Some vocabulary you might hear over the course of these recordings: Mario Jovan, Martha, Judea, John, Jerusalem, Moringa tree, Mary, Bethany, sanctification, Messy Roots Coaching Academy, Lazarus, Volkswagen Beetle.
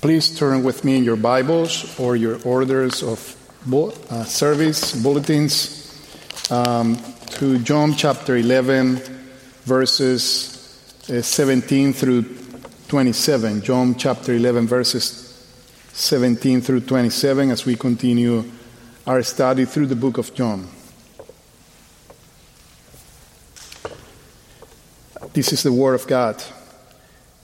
Please turn with me in your Bibles or your orders of service bulletins to John chapter 11, verses 17 through 27. John chapter 11, verses 17 through 27, as we continue our study through the book of John. This is the Word of God.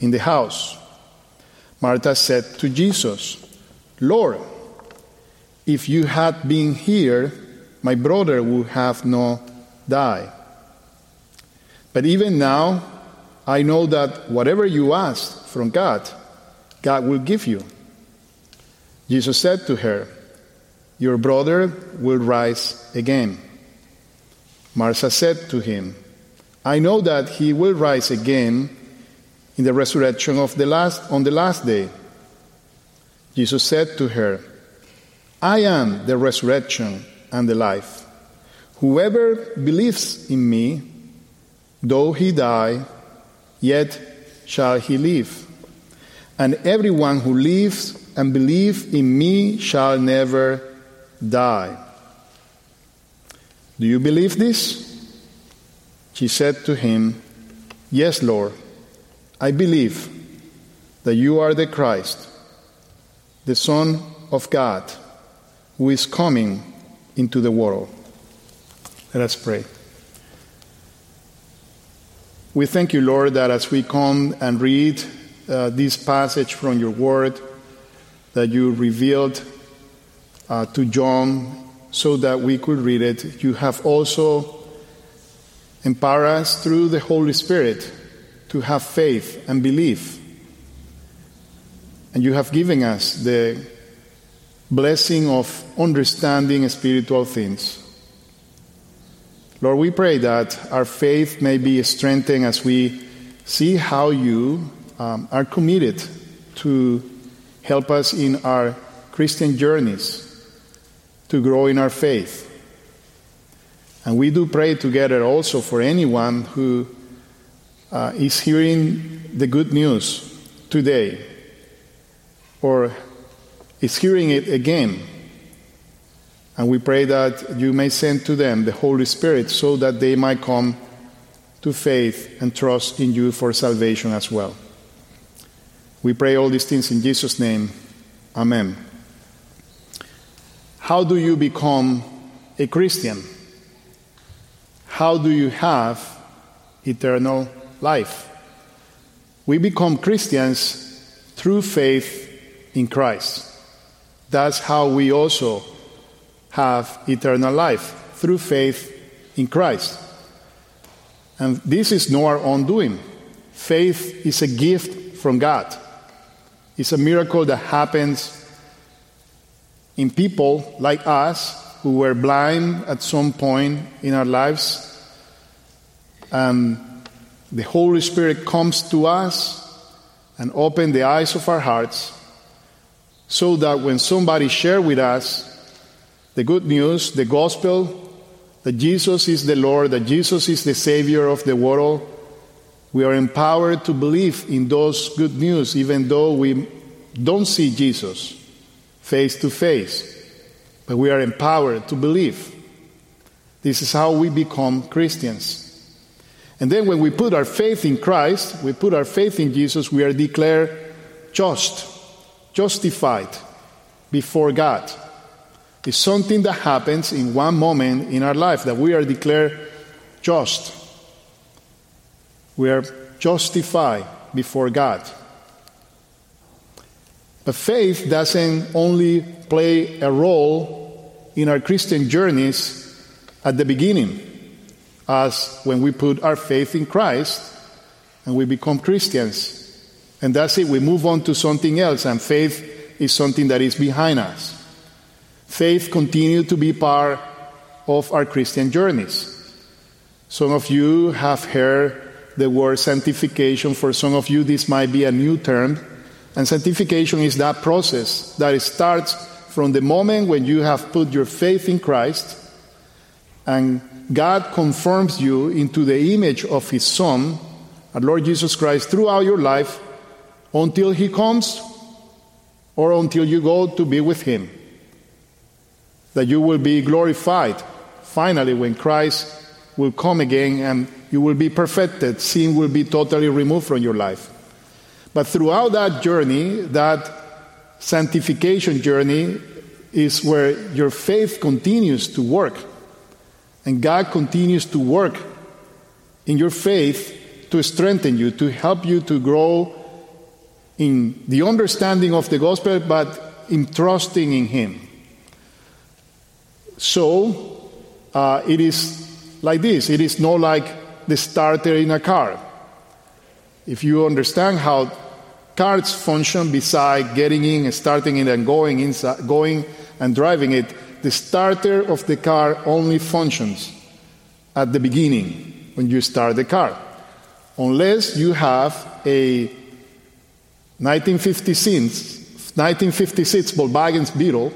in the house. Martha said to Jesus, "Lord, if you had been here, my brother would have not died. But even now, I know that whatever you ask from God, God will give you." Jesus said to her, "Your brother will rise again." Martha said to him, "I know that he will rise again in the resurrection on the last day." Jesus said to her, "I am the resurrection and the life. Whoever believes in me, though he die, yet shall he live. And everyone who lives and believes in me shall never die. Do you believe this?" She said to him, "Yes, Lord. I believe that you are the Christ, the Son of God, who is coming into the world." Let us pray. We thank you, Lord, that as we come and read this passage from your word that you revealed to John so that we could read it, you have also empowered us through the Holy Spirit to have faith and belief. And you have given us the blessing of understanding spiritual things. Lord, we pray that our faith may be strengthened as we see how you are committed to help us in our Christian journeys to grow in our faith. And we do pray together also for anyone who is hearing the good news today, or is hearing it again. And we pray that you may send to them the Holy Spirit so that they might come to faith and trust in you for salvation as well. We pray all these things in Jesus' name. Amen. How do you become a Christian? How do you have eternal life? We become Christians through faith in Christ. That's how we also have eternal life, through faith in Christ. And this is not our own doing. Faith is a gift from God. It's a miracle that happens in people like us who were blind at some point in our lives. The Holy Spirit comes to us and opens the eyes of our hearts so that when somebody shares with us the good news, the gospel, that Jesus is the Lord, that Jesus is the Savior of the world, we are empowered to believe in those good news even though we don't see Jesus face to face. But we are empowered to believe. This is how we become Christians. And then when we put our faith in Christ, we put our faith in Jesus, we are declared justified before God. It's something that happens in one moment in our life, that we are declared just. We are justified before God. But faith doesn't only play a role in our Christian journeys at the beginning, as when we put our faith in Christ and we become Christians. And that's it, we move on to something else, and faith is something that is behind us. Faith continues to be part of our Christian journeys. Some of you have heard the word sanctification. For some of you, this might be a new term. And sanctification is that process that starts from the moment when you have put your faith in Christ and God conforms you into the image of His Son, our Lord Jesus Christ, throughout your life until He comes or until you go to be with Him. That you will be glorified finally when Christ will come again and you will be perfected. Sin will be totally removed from your life. But throughout that journey, that sanctification journey, is where your faith continues to work. And God continues to work in your faith to strengthen you, to help you to grow in the understanding of the gospel, but in trusting in Him. So, it is like this. It is not like the starter in a car. If you understand how cars function, besides getting in, starting it, and going and driving it, the starter of the car only functions at the beginning when you start the car. Unless you have a 1956 Volkswagen Beetle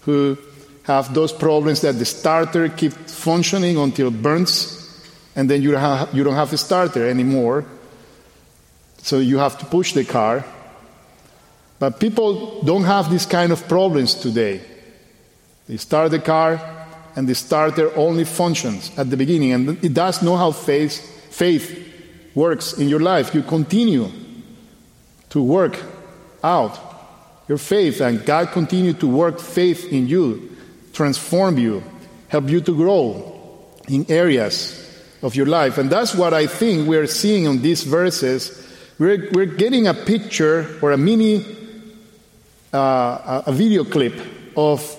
who have those problems that the starter keeps functioning until it burns, and then you don't have a starter anymore. So you have to push the car. But people don't have this kind of problems today. They start the car, and the starter only functions at the beginning. And it does know how faith works in your life. You continue to work out your faith, and God continues to work faith in you, transform you, help you to grow in areas of your life. And that's what I think we are seeing on these verses. We're getting a picture or a video clip of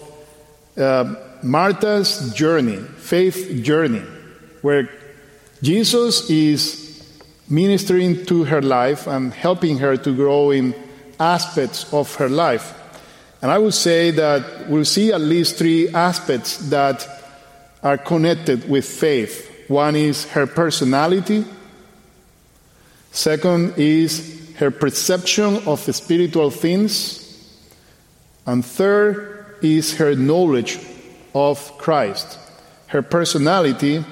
Martha's journey, faith journey, where Jesus is ministering to her life and helping her to grow in aspects of her life. And I would say that we'll see at least three aspects that are connected with faith. One is her personality. Second is her perception of spiritual things. And third is her knowledge of Christ. Her personality,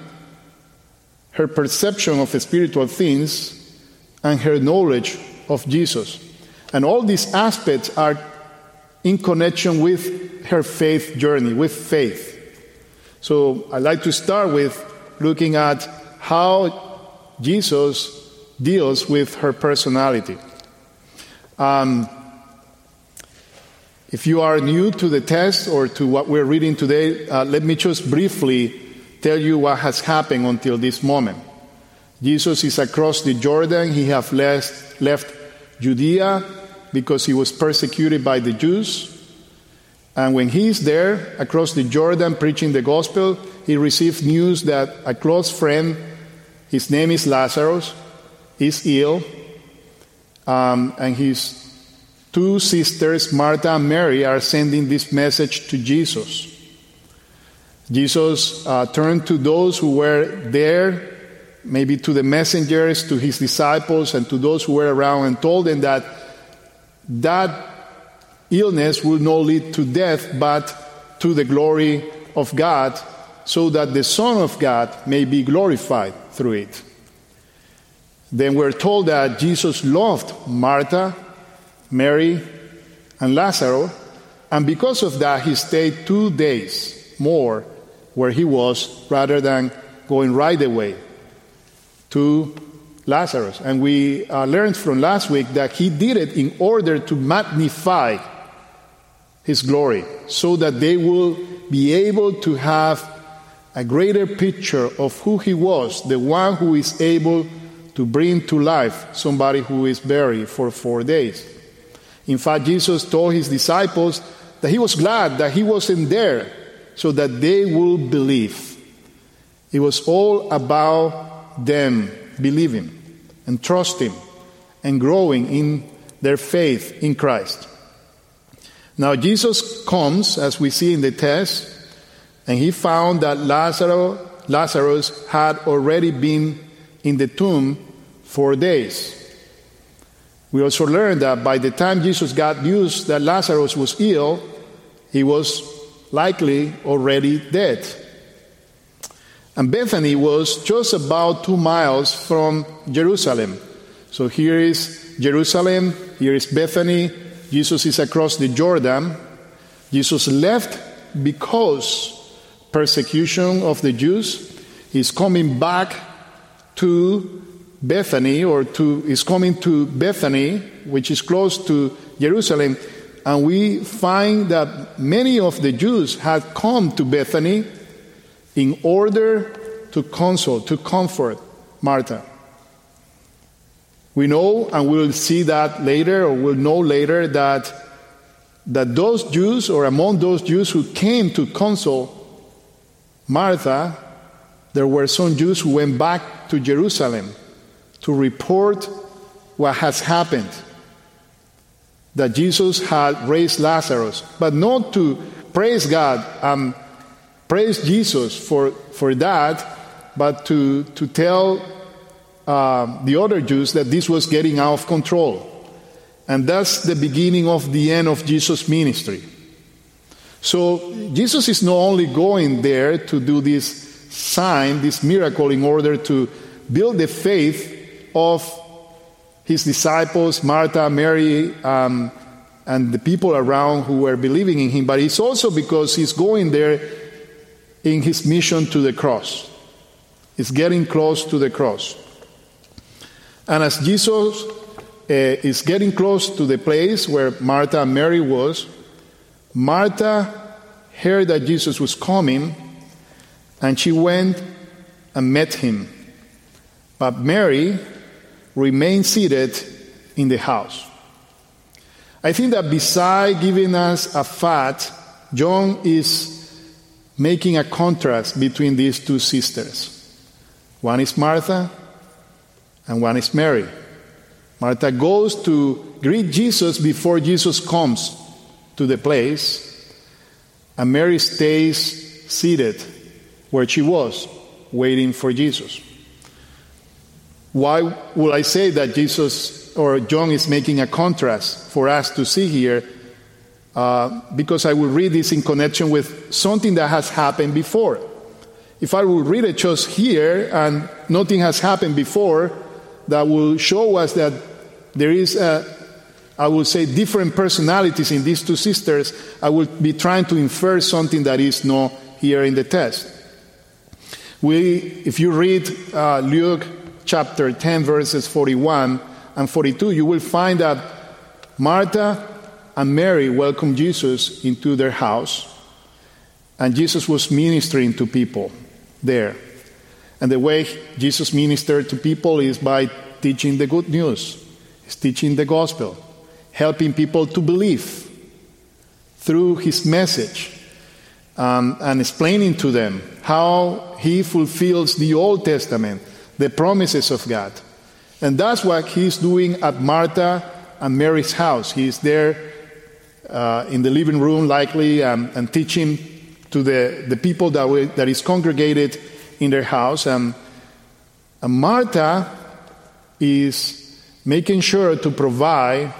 her perception of spiritual things, and her knowledge of Jesus. And all these aspects are in connection with her faith journey, with faith. So I'd like to start with looking at how Jesus deals with her personality. If you are new to the text or to what we're reading today, let me just briefly tell you what has happened until this moment. Jesus is across the Jordan. He has left Judea because he was persecuted by the Jews. And when he is there, across the Jordan, preaching the gospel, he received news that a close friend, his name is Lazarus, is ill. And his two sisters, Martha and Mary, are sending this message to Jesus. Jesus turned to those who were there, maybe to the messengers, to his disciples, and to those who were around, and told them that that illness will not lead to death, but to the glory of God, so that the Son of God may be glorified through it. Then we're told that Jesus loved Martha, Mary, and Lazarus, and because of that, he stayed 2 days more where he was, rather than going right away to Lazarus. And we learned from last week that he did it in order to magnify his glory, so that they will be able to have a greater picture of who he was, the one who is able to bring to life somebody who is buried for 4 days. In fact, Jesus told his disciples that he was glad that he wasn't there, so that they would believe. It was all about them believing and trusting and growing in their faith in Christ. Now Jesus comes, as we see in the text, and he found that Lazarus had already been in the tomb 4 days. We also learned that by the time Jesus got news that Lazarus was ill, he was likely already dead. And Bethany was just about 2 miles from Jerusalem. So here is Jerusalem, here is Bethany. Jesus is across the Jordan. Jesus left because persecution of the Jews. He's coming back to Bethany, which is close to Jerusalem. And we find that many of the Jews had come to Bethany in order to console, to comfort Martha. We know, and we'll see that later, or we'll know later, that those Jews, or among those Jews who came to console Martha, there were some Jews who went back to Jerusalem to report what has happened, that Jesus had raised Lazarus, but not to praise God and praise Jesus for that, but to tell the other Jews that this was getting out of control. And that's the beginning of the end of Jesus' ministry. So Jesus is not only going there to do this sign, this miracle, in order to build the faith of his disciples, Martha, Mary, and the people around who were believing in him, but it's also because he's going there in his mission to the cross. It's getting close to the cross. And as Jesus is getting close to the place where Martha and Mary was, Martha heard that Jesus was coming, and she went and met him. But Mary remained seated in the house. I think that beside giving us a fact, John is making a contrast between these two sisters. One is Martha, and one is Mary. Martha goes to greet Jesus before Jesus comes to the place, and Mary stays seated where she was, waiting for Jesus. Why would I say that Jesus, or John, is making a contrast for us to see here? Because I will read this in connection with something that has happened before. If I will read it just here and nothing has happened before, that will show us that there is, different personalities in these two sisters. I will be trying to infer something that is not here in the text. If you read Luke chapter 10, verses 41 and 42, you will find that Martha and Mary welcomed Jesus into their house, and Jesus was ministering to people there. And the way Jesus ministered to people is by teaching the good news. He's teaching the gospel, helping people to believe through his message, and explaining to them how he fulfills the Old Testament, the promises of God. And that's what he's doing at Martha and Mary's house. He's there in the living room, likely, and teaching to the people that is congregated in their house. And Martha is making sure to provide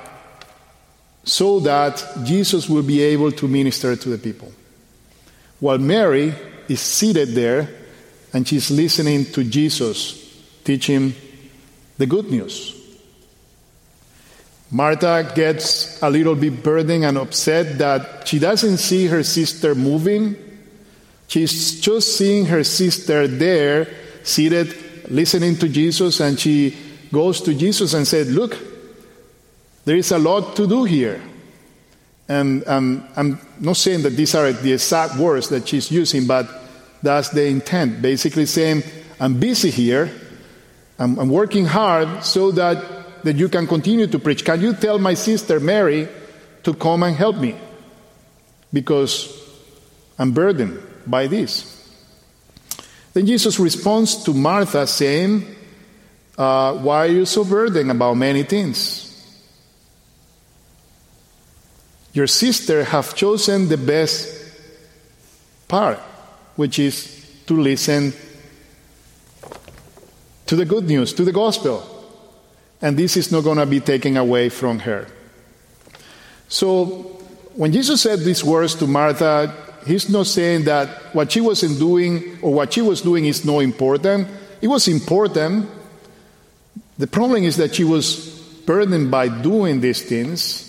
so that Jesus will be able to minister to the people, while Mary is seated there, and she's listening to Jesus teaching the good news. Martha gets a little bit burdened and upset that she doesn't see her sister moving. She's just seeing her sister there, seated, listening to Jesus, and she goes to Jesus and said, "Look, there is a lot to do here." And I'm not saying that these are the exact words that she's using, but that's the intent, basically saying, "I'm busy here, I'm working hard so that you can continue to preach. Can you tell my sister Mary to come and help me? Because I'm burdened by this." Then Jesus responds to Martha saying, "Why are you so burdened about many things? Your sister have chosen the best part, which is to listen to the good news, to the gospel. And this is not going to be taken away from her. So when Jesus said these words to Martha, he's not saying that what she wasn't doing or what she was doing is not important. It was important. The problem is that she was burdened by doing these things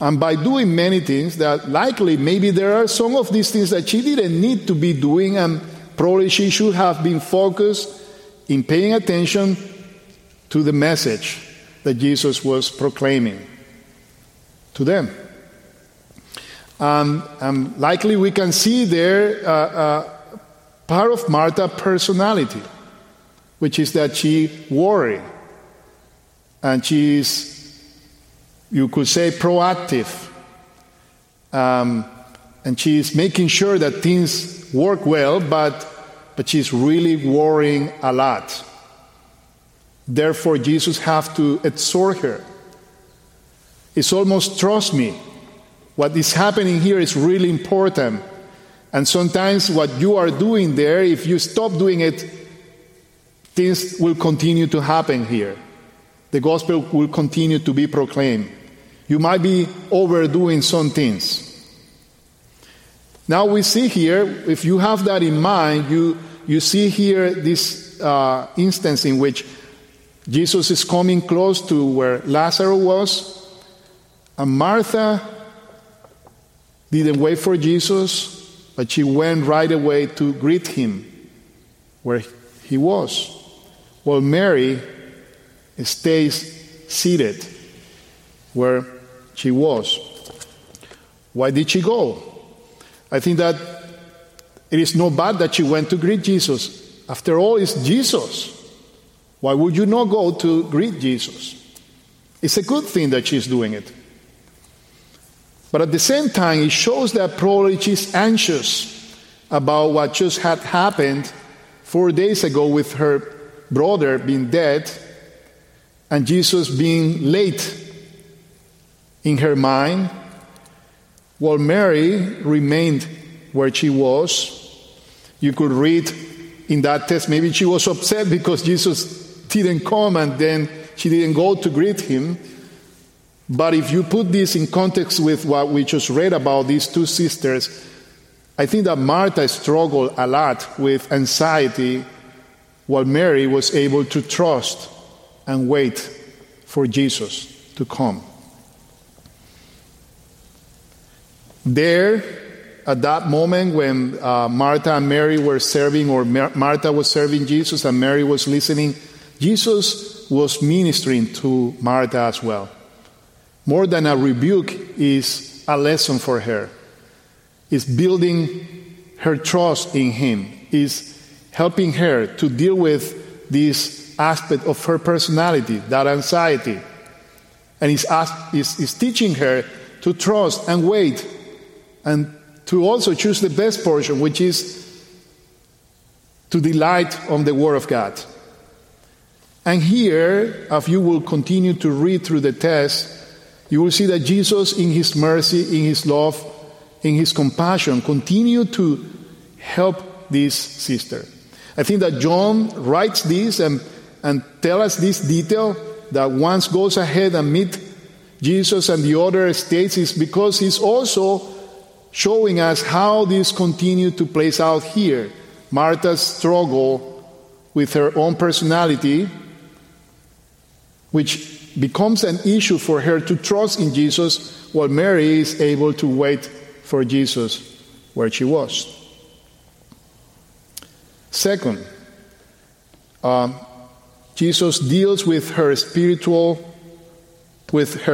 and by doing many things that likely maybe there are some of these things that she didn't need to be doing, and probably she should have been focused in paying attention to the message that Jesus was proclaiming to them. And likely we can see there part of Martha's personality, which is that she worried, and she is, you could say, proactive, and she is making sure that things work well, but she's really worrying a lot. Therefore, Jesus has to exhort her. It's almost, trust me, what is happening here is really important. And sometimes what you are doing there, if you stop doing it, things will continue to happen here. The gospel will continue to be proclaimed. You might be overdoing some things. Now we see here, if you have that in mind, you see here this instance in which Jesus is coming close to where Lazarus was, and Martha didn't wait for Jesus, but she went right away to greet him where he was, while Mary stays seated where she was. Why did she go? I think that it is not bad that she went to greet Jesus. After all, it's Jesus. Why would you not go to greet Jesus? It's a good thing that she's doing it. But at the same time, it shows that probably she's anxious about what just had happened 4 days ago with her brother being dead and Jesus being late in her mind, while Mary remained where she was. You could read in that text, maybe she was upset because Jesus didn't come and then she didn't go to greet him. But if you put this in context with what we just read about these two sisters, I think that Martha struggled a lot with anxiety, while Mary was able to trust and wait for Jesus to come. There, at that moment when Martha and Mary were serving, or Martha was serving Jesus and Mary was listening, Jesus was ministering to Martha as well. More than a rebuke, is a lesson for her. It's building her trust in him. It's helping her to deal with this aspect of her personality, that anxiety. And it's teaching her to trust and wait, and to also choose the best portion, which is to delight on the Word of God. And here, if you will continue to read through the text, you will see that Jesus, in his mercy, in his love, in his compassion, continued to help this sister. I think that John writes this and tells us this detail, that one goes ahead and meets Jesus and the other states, is because he's also showing us how this continued to play out here. Martha's struggle with her own personality, which becomes an issue for her to trust in Jesus, while Mary is able to wait for Jesus where she was. Second, Jesus deals with her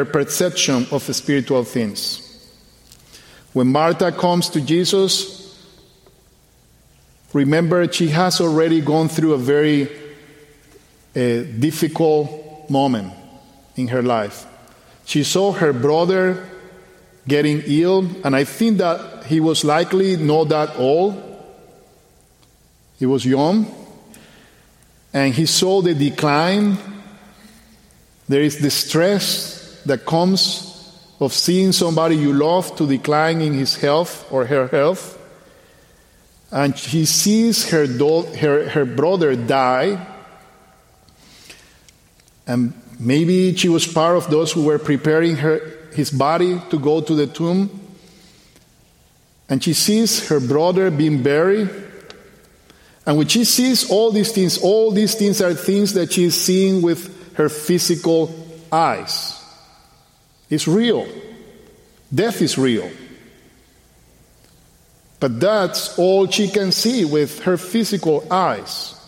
perception of spiritual things. When Martha comes to Jesus, remember, she has already gone through a very difficult moment in her life. She saw her brother getting ill, and I think that he was likely not that old. He was young, and he saw the decline. There is the stress that comes of seeing somebody you love to decline in his health or her health, and she sees her brother die, and maybe she was part of those who were preparing his body to go to the tomb, and she sees her brother being buried, and when she sees all these things are things that she is seeing with her physical eyes. It's real. Death is real. But that's all she can see with her physical eyes.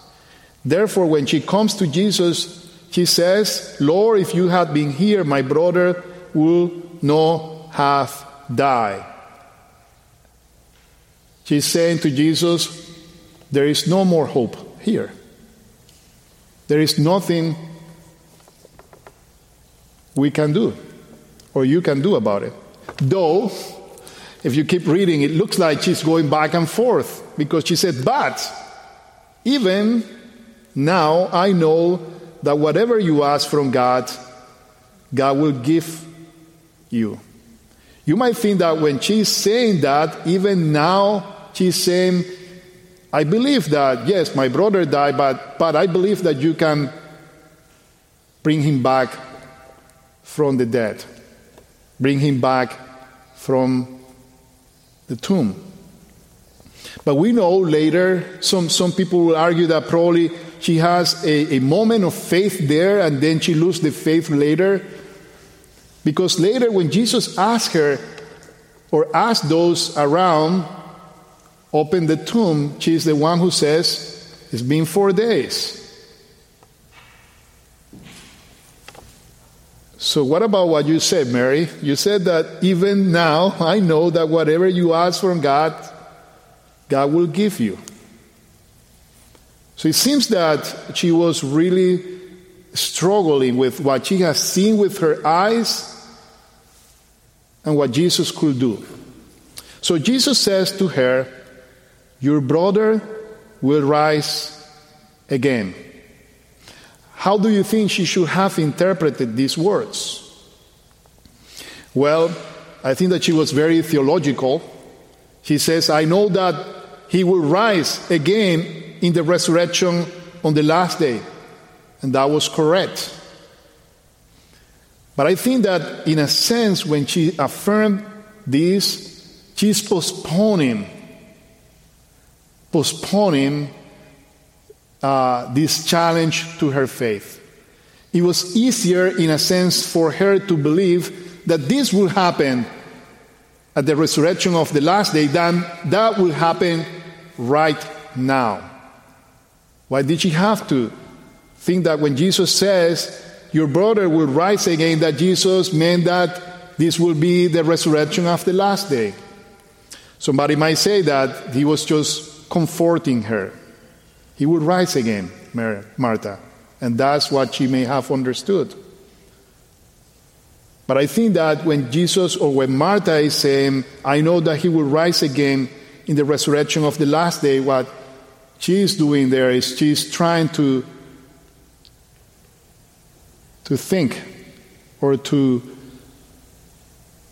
Therefore, when she comes to Jesus, she says, "Lord, if you had been here, my brother would not have died." She's saying to Jesus, there is no more hope here. There is nothing we can do or you can do about it. Though, if you keep reading, it looks like she's going back and forth, because she said, "But even now I know that whatever you ask from God, God will give you." You might think that when she's saying that, even now she's saying, "I believe that, yes, my brother died, but I believe that you can bring him back from the dead. Bring him back from the tomb." But we know later, some people will argue that probably she has a moment of faith there, and then she loses the faith later. Because later when Jesus asked her, or asked those around, open the tomb, she is the one who says, "It's been 4 days." So what about what you said, Mary? You said that even now I know that whatever you ask from God, God will give you. So it seems that she was really struggling with what she has seen with her eyes and what Jesus could do. So Jesus says to her, "Your brother will rise again." How do you think she should have interpreted these words? Well, I think that she was very theological. She says, "I know that he will rise again in the resurrection on the last day." And that was correct. But I think that in a sense, when she affirmed this, she's postponing this challenge to her faith. It was easier, in a sense, for her to believe that this will happen at the resurrection of the last day than that will happen right now. Why did she have to think that when Jesus says, "Your brother will rise again," that Jesus meant that this will be the resurrection of the last day? Somebody might say that he was just comforting her. "He will rise again, Martha." And that's what she may have understood. But I think that when Martha is saying, "I know that he will rise again in the resurrection of the last day," what she is doing there is she's trying to think or to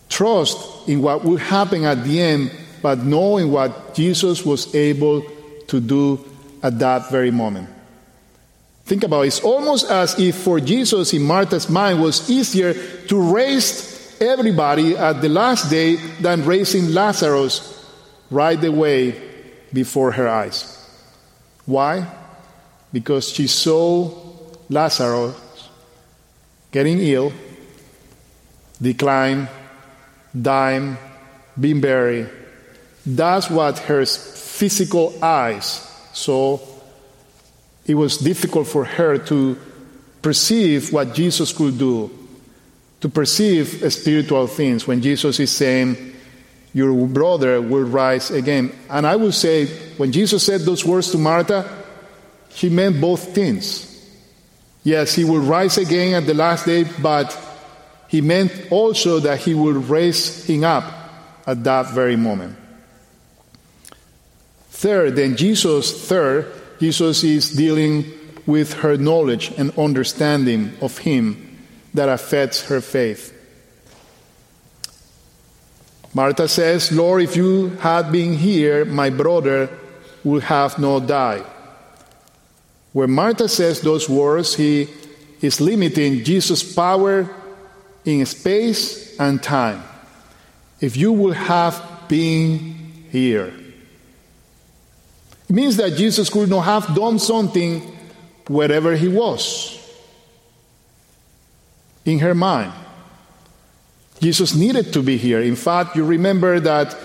trust in what will happen at the end, but knowing what Jesus was able to do at that very moment. Think about it. It's almost as if for Jesus, in Martha's mind, it was easier to raise everybody at the last day than raising Lazarus right away before her eyes. Why? Because she saw Lazarus getting ill, decline, dying, being buried. That's what her physical eyes. So it was difficult for her to perceive what Jesus could do, to perceive spiritual things when Jesus is saying, "Your brother will rise again." And I would say, when Jesus said those words to Martha, she meant both things. Yes, he will rise again at the last day, but he meant also that he will raise him up at that very moment. Third, Jesus is dealing with her knowledge and understanding of him that affects her faith. Martha says, Lord, if you had been here, my brother would have not died. When Martha says those words, he is limiting Jesus' power in space and time. If you would have been here. It means that Jesus could not have done something wherever he was. In her mind, Jesus needed to be here. In fact, you remember that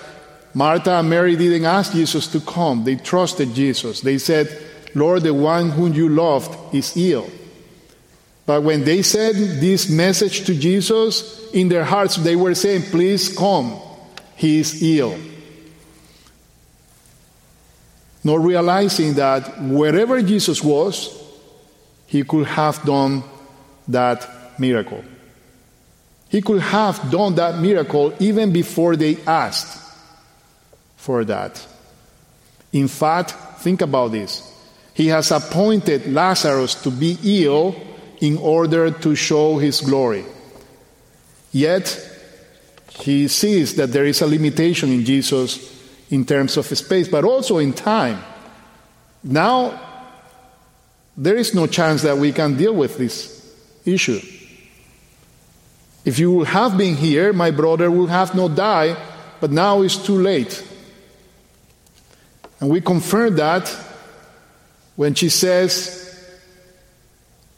Martha and Mary didn't ask Jesus to come. They trusted Jesus. They said, Lord, the one whom you loved is ill. But when they said this message to Jesus, in their hearts they were saying, please come, he is ill. Not realizing that wherever Jesus was, he could have done that miracle. He could have done that miracle even before they asked for that. In fact, think about this. He has appointed Lazarus to be ill in order to show his glory. Yet, he sees that there is a limitation in Jesus in terms of space, but also in time. Now, there is no chance that we can deal with this issue. If you would have been here, my brother would have not died, but now it's too late. And we confirm that when she says,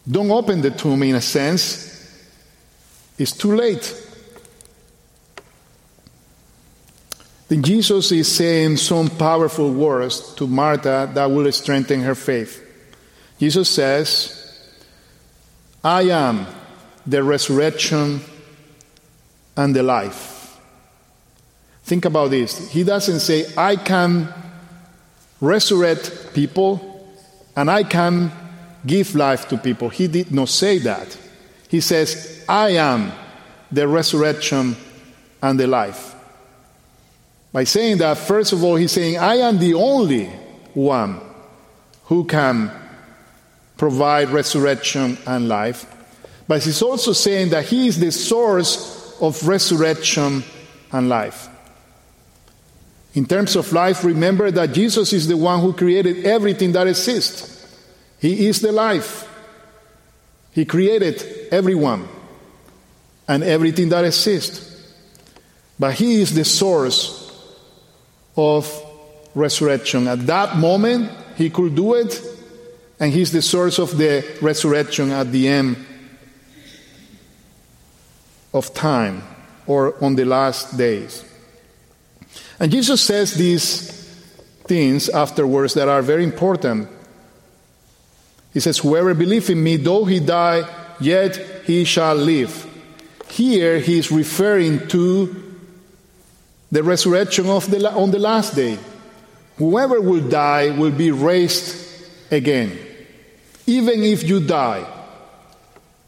don't open the tomb, in a sense, it's too late. Then Jesus is saying some powerful words to Martha that will strengthen her faith. Jesus says, I am the resurrection and the life. Think about this. He doesn't say, I can resurrect people and I can give life to people. He did not say that. He says, I am the resurrection and the life. By saying that, first of all, he's saying, I am the only one who can provide resurrection and life. But he's also saying that he is the source of resurrection and life. In terms of life, remember that Jesus is the one who created everything that exists. He is the life. He created everyone and everything that exists. But he is the source of resurrection. At that moment, he could do it, and he's the source of the resurrection at the end of time, or on the last days. And Jesus says these things afterwards that are very important. He says, whoever believes in me, though he die, yet he shall live. Here he is referring to the resurrection on the last day. Whoever will die will be raised again. Even if you die,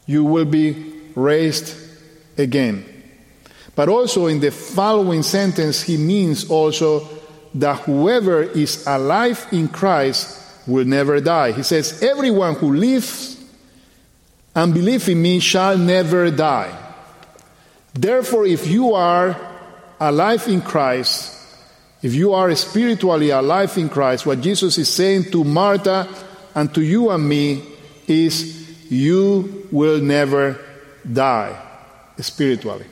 you will be raised again. But also in the following sentence, he means also that whoever is alive in Christ will never die. He says, everyone who lives and believes in me shall never die. Therefore, if you are alive in Christ, if you are spiritually alive in Christ, what Jesus is saying to Martha and to you and me is, you will never die spiritually.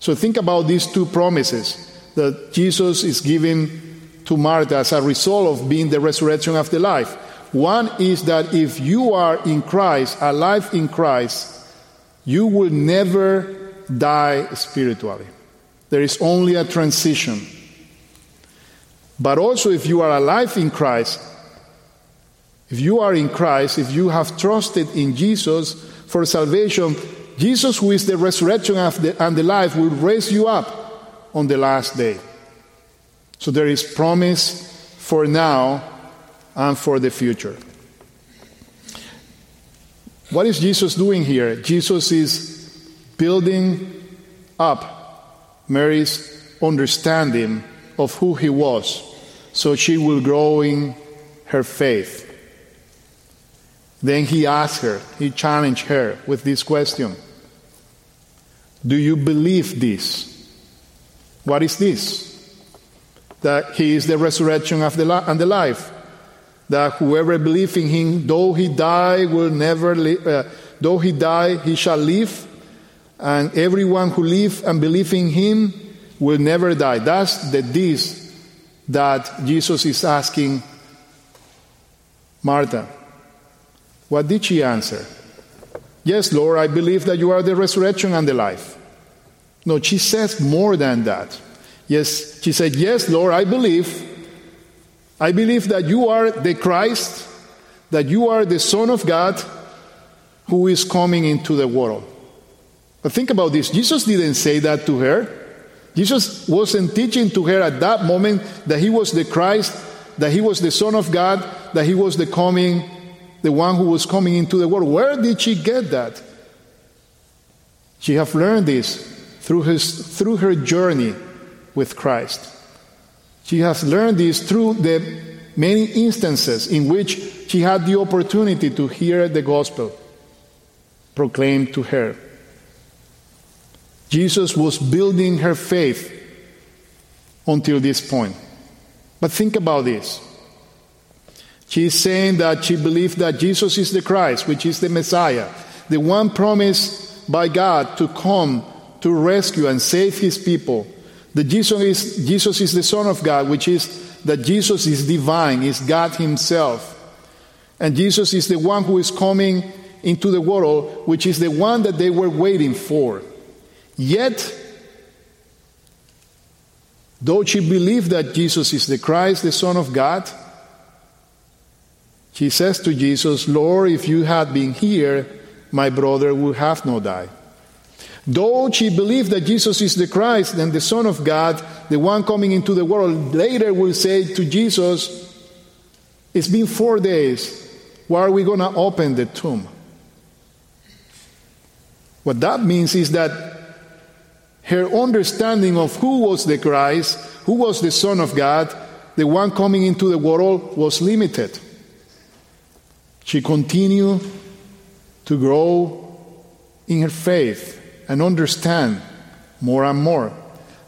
So think about these two promises that Jesus is giving to Martha as a result of being the resurrection of the life. One is that if you are in Christ, alive in Christ, you will never die spiritually. There is only a transition. But also if you are alive in Christ, if you are in Christ, if you have trusted in Jesus for salvation, Jesus, who is the resurrection and the life, will raise you up on the last day. So there is promise for now and for the future. What is Jesus doing here? Jesus is building up Mary's understanding of who he was, so she will grow in her faith. Then he asked her, he challenged her with this question. Do you believe this? What is this? That he is the resurrection and the life. That whoever believes in him, though he die, he shall live. And everyone who lives and believes in him will never die. That's the this that Jesus is asking Martha. What did she answer? Yes, Lord, I believe that you are the resurrection and the life. No, she says more than that. Yes, she said, yes, Lord, I believe. I believe that you are the Christ, that you are the Son of God who is coming into the world. But think about this. Jesus didn't say that to her. Jesus wasn't teaching to her at that moment that he was the Christ, that he was the Son of God, that he was the one who was coming into the world. Where did she get that? She have learned this through her journey with Christ. She has learned this through the many instances in which she had the opportunity to hear the gospel proclaimed to her. Jesus was building her faith until this point. But think about this. She is saying that she believed that Jesus is the Christ, which is the Messiah, the one promised by God to come to rescue and save his people. That Jesus is the Son of God, which is that Jesus is divine, is God himself. And Jesus is the one who is coming into the world, which is the one that they were waiting for. Yet, though she believed that Jesus is the Christ, the Son of God, she says to Jesus, Lord, if you had been here, my brother would have not died. Though she believed that Jesus is the Christ and the Son of God, the one coming into the world, later will say to Jesus, it's been 4 days. Why are we going to open the tomb? What that means is that her understanding of who was the Christ, who was the Son of God, the one coming into the world, was limited. She continued to grow in her faith and understand more and more.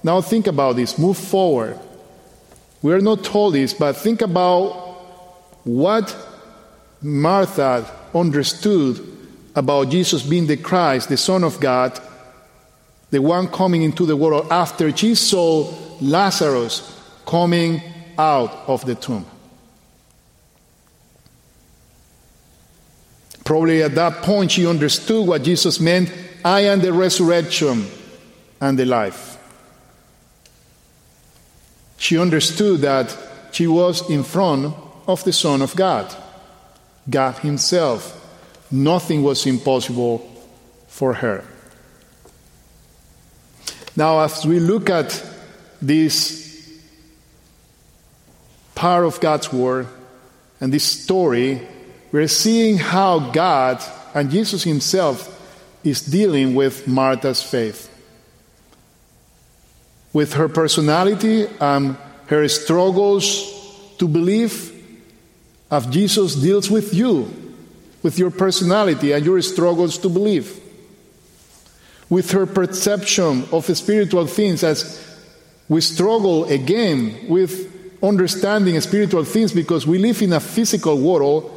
Now think about this. Move forward. We are not told this, but think about what Martha understood about Jesus being the Christ, the Son of God, the one coming into the world after she saw Lazarus coming out of the tomb. Probably at that point she understood what Jesus meant, I am the resurrection and the life. She understood that she was in front of the Son of God, God himself. Nothing was impossible for her. Now, as we look at this part of God's Word and this story, we're seeing how God and Jesus himself is dealing with Martha's faith, with her personality and her struggles to believe, as Jesus deals with you, with your personality and your struggles to believe. With her perception of spiritual things, as we struggle again with understanding spiritual things because we live in a physical world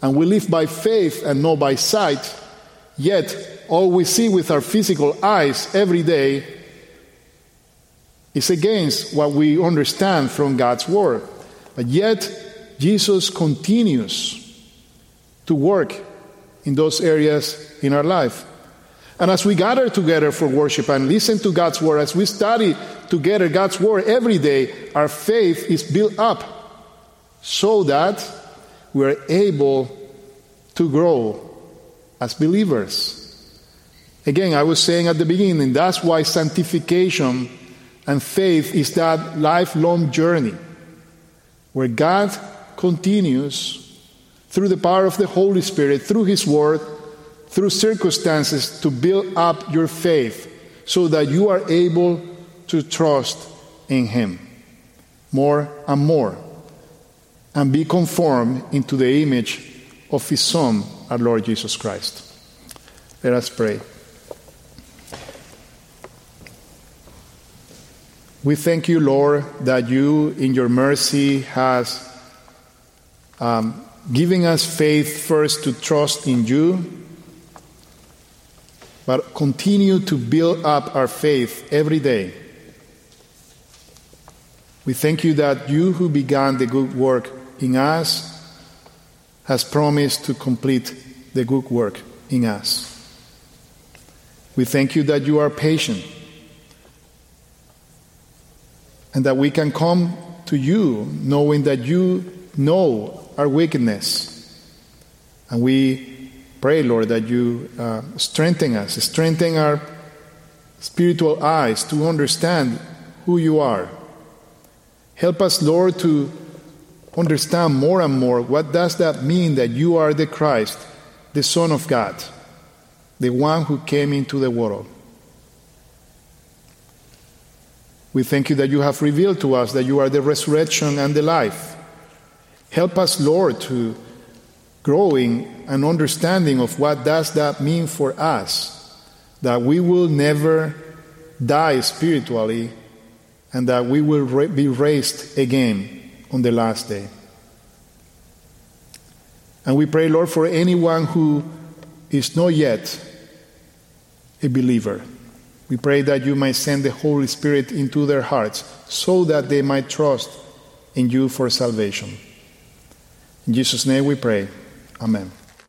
and we live by faith and not by sight, yet all we see with our physical eyes every day is against what we understand from God's Word. But yet, Jesus continues to work in those areas in our life. And as we gather together for worship and listen to God's Word, as we study together God's Word every day, our faith is built up so that we are able to grow as believers. Again, I was saying at the beginning, that's why sanctification and faith is that lifelong journey where God continues through the power of the Holy Spirit, through His Word, through circumstances to build up your faith so that you are able to trust in Him more and be conformed into the image of His Son, our Lord Jesus Christ. Let us pray. We thank you, Lord, that you, in your mercy, has given us faith first to trust in you, but continue to build up our faith every day. We thank you that you who began the good work in us has promised to complete the good work in us. We thank you that you are patient and that we can come to you knowing that you know our weakness. And we pray, Lord, that you strengthen us, strengthen our spiritual eyes to understand who you are. Help us, Lord, to understand more and more what does that mean that you are the Christ, the Son of God, the one who came into the world. We thank you that you have revealed to us that you are the resurrection and the life. Help us, Lord, to grow in an understanding of what does that mean for us, that we will never die spiritually, and that we will be raised again on the last day. And we pray, Lord, for anyone who is not yet a believer. We pray that you might send the Holy Spirit into their hearts so that they might trust in you for salvation. In Jesus' name we pray. Amen.